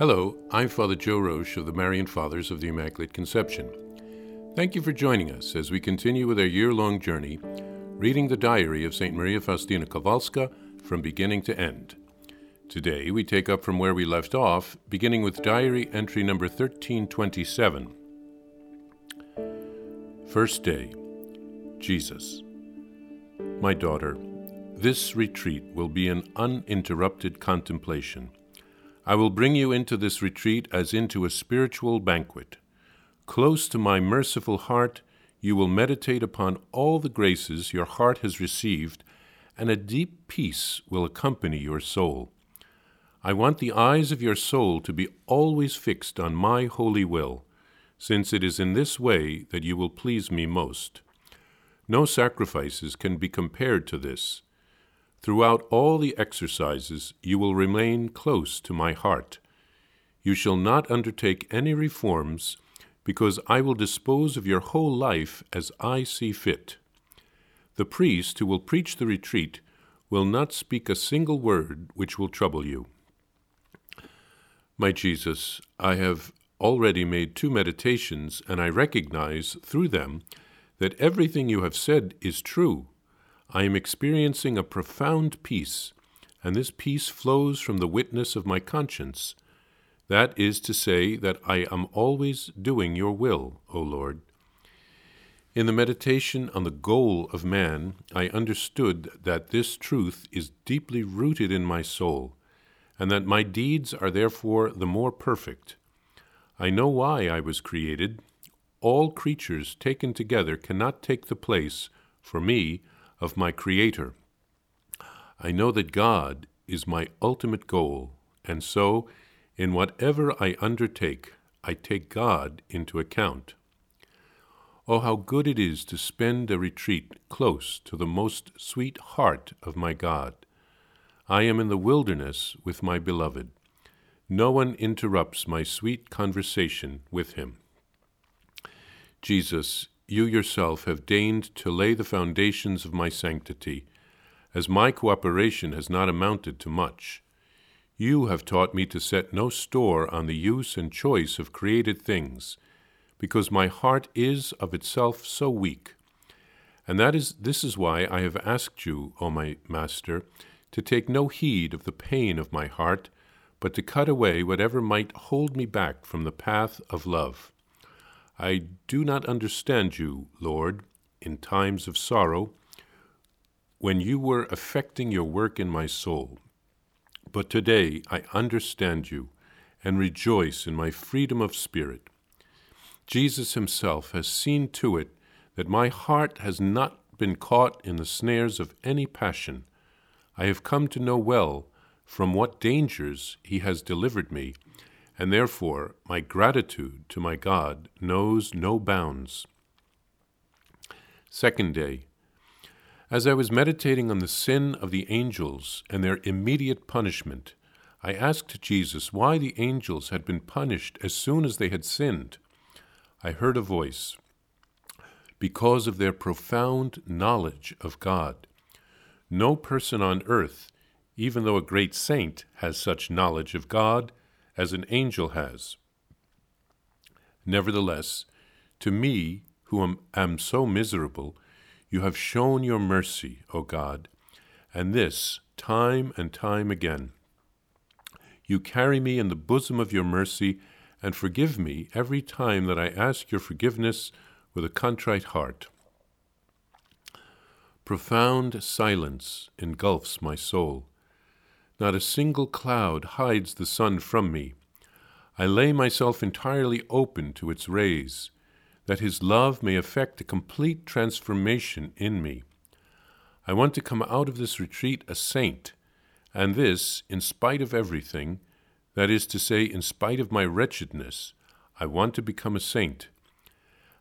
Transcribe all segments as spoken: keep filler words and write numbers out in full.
Hello, I'm Father Joe Roche of the Marian Fathers of the Immaculate Conception. Thank you for joining us as we continue with our year-long journey, reading the diary of Saint Maria Faustina Kowalska from beginning to end. Today we take up from where we left off, beginning with diary entry number thirteen twenty-seven. First day, Jesus. My daughter, this retreat will be an uninterrupted contemplation. I will bring you into this retreat as into a spiritual banquet. Close to my merciful heart, you will meditate upon all the graces your heart has received, and a deep peace will accompany your soul. I want the eyes of your soul to be always fixed on my holy will, since it is in this way that you will please me most. No sacrifices can be compared to this. Throughout all the exercises, you will remain close to my heart. You shall not undertake any reforms, because I will dispose of your whole life as I see fit. The priest who will preach the retreat will not speak a single word which will trouble you. My Jesus, I have already made two meditations, and I recognize through them that everything you have said is true. I am experiencing a profound peace, and this peace flows from the witness of my conscience. That is to say that I am always doing your will, O Lord. In the meditation on the goal of man, I understood that this truth is deeply rooted in my soul, and that my deeds are therefore the more perfect. I know why I was created. All creatures taken together cannot take the place, for me, of my Creator. I know that God is my ultimate goal, and so, in whatever I undertake, I take God into account. Oh, how good it is to spend a retreat close to the most sweet heart of my God. I am in the wilderness with my beloved. No one interrupts my sweet conversation with him. Jesus, you yourself have deigned to lay the foundations of my sanctity, as my cooperation has not amounted to much. You have taught me to set no store on the use and choice of created things, because my heart is of itself so weak. And that is, this is why I have asked you, O my Master, to take no heed of the pain of my heart, but to cut away whatever might hold me back from the path of love. I do not understand you, Lord, in times of sorrow, when you were effecting your work in my soul. But today I understand you and rejoice in my freedom of spirit. Jesus himself has seen to it that my heart has not been caught in the snares of any passion. I have come to know well from what dangers he has delivered me, and therefore my gratitude to my God knows no bounds. Second day. As I was meditating on the sin of the angels and their immediate punishment, I asked Jesus why the angels had been punished as soon as they had sinned. I heard a voice, because of their profound knowledge of God. No person on earth, even though a great saint, has such knowledge of God as an angel has. Nevertheless, to me, who am, am so miserable, you have shown your mercy, O God, and this time and time again. You carry me in the bosom of your mercy, and forgive me every time that I ask your forgiveness with a contrite heart. Profound silence engulfs my soul. Not a single cloud hides the sun from me. I lay myself entirely open to its rays, that his love may effect a complete transformation in me. I want to come out of this retreat a saint, and this in spite of everything, that is to say, in spite of my wretchedness. I want to become a saint,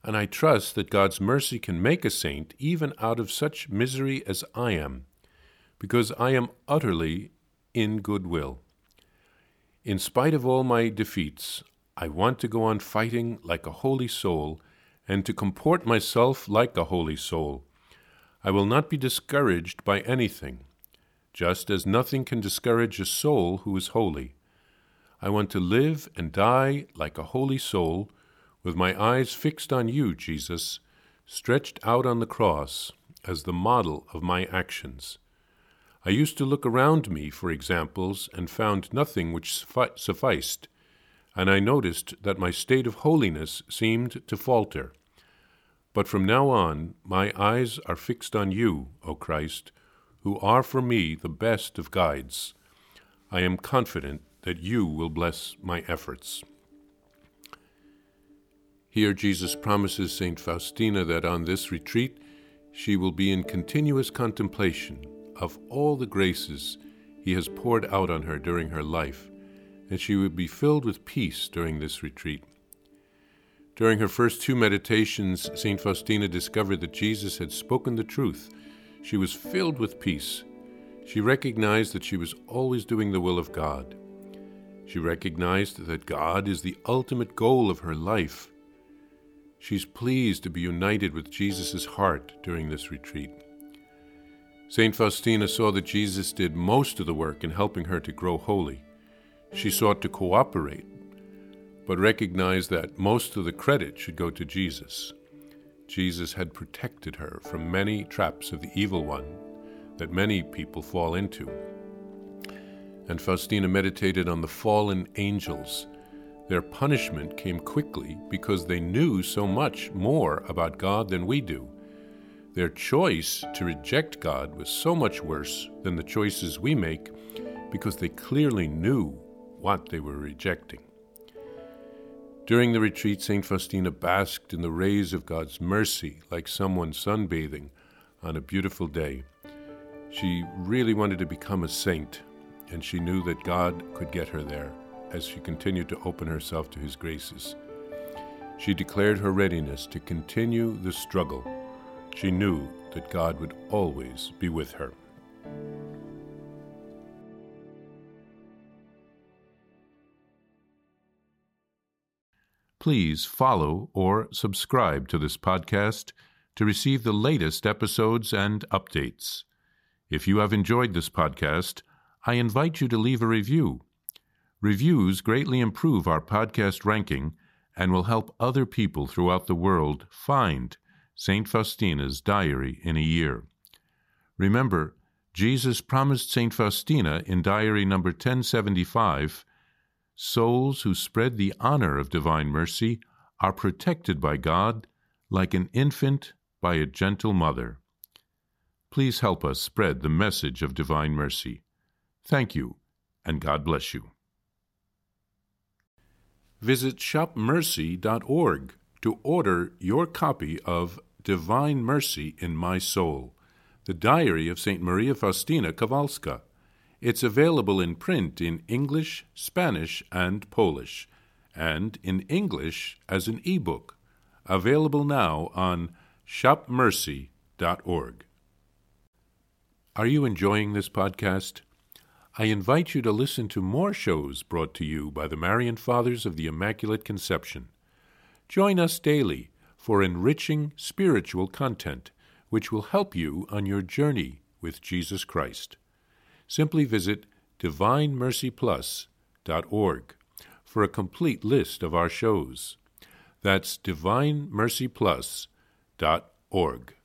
and I trust that God's mercy can make a saint even out of such misery as I am, because I am utterly in goodwill. In spite of all my defeats, I want to go on fighting like a holy soul and to comport myself like a holy soul. I will not be discouraged by anything, just as nothing can discourage a soul who is holy. I want to live and die like a holy soul, with my eyes fixed on you, Jesus, stretched out on the cross as the model of my actions. I used to look around me for examples and found nothing which sufficed, and I noticed that my state of holiness seemed to falter. But from now on, my eyes are fixed on you, O Christ, who are for me the best of guides. I am confident that you will bless my efforts." Here Jesus promises Saint Faustina that on this retreat she will be in continuous contemplation of all the graces he has poured out on her during her life, and she will be filled with peace during this retreat. During her first two meditations, Saint Faustina discovered that Jesus had spoken the truth. She was filled with peace. She recognized that she was always doing the will of God. She recognized that God is the ultimate goal of her life. She's pleased to be united with Jesus' heart during this retreat. Saint Faustina saw that Jesus did most of the work in helping her to grow holy. She sought to cooperate, but recognized that most of the credit should go to Jesus. Jesus had protected her from many traps of the evil one that many people fall into. And Faustina meditated on the fallen angels. Their punishment came quickly because they knew so much more about God than we do. Their choice to reject God was so much worse than the choices we make because they clearly knew what they were rejecting. During the retreat, Saint Faustina basked in the rays of God's mercy like someone sunbathing on a beautiful day. She really wanted to become a saint, and she knew that God could get her there as she continued to open herself to his graces. She declared her readiness to continue the struggle. She knew that God would always be with her. Please follow or subscribe to this podcast to receive the latest episodes and updates. If you have enjoyed this podcast, I invite you to leave a review. Reviews greatly improve our podcast ranking and will help other people throughout the world find Saint Faustina's Diary in a Year. Remember, Jesus promised Saint Faustina in Diary number ten seventy-five, "Souls who spread the honor of divine mercy are protected by God like an infant by a gentle mother." Please help us spread the message of divine mercy. Thank you, and God bless you. Visit shop mercy dot org to order your copy of Divine Mercy in My Soul, the Diary of Saint Maria Faustina Kowalska. It's available in print in English, Spanish, and Polish, and in English as an e-book. Available now on shop mercy dot org. Are you enjoying this podcast? I invite you to listen to more shows brought to you by the Marian Fathers of the Immaculate Conception. Join us daily for enriching spiritual content, which will help you on your journey with Jesus Christ. Simply visit divine mercy plus dot org for a complete list of our shows. That's divine mercy plus dot org.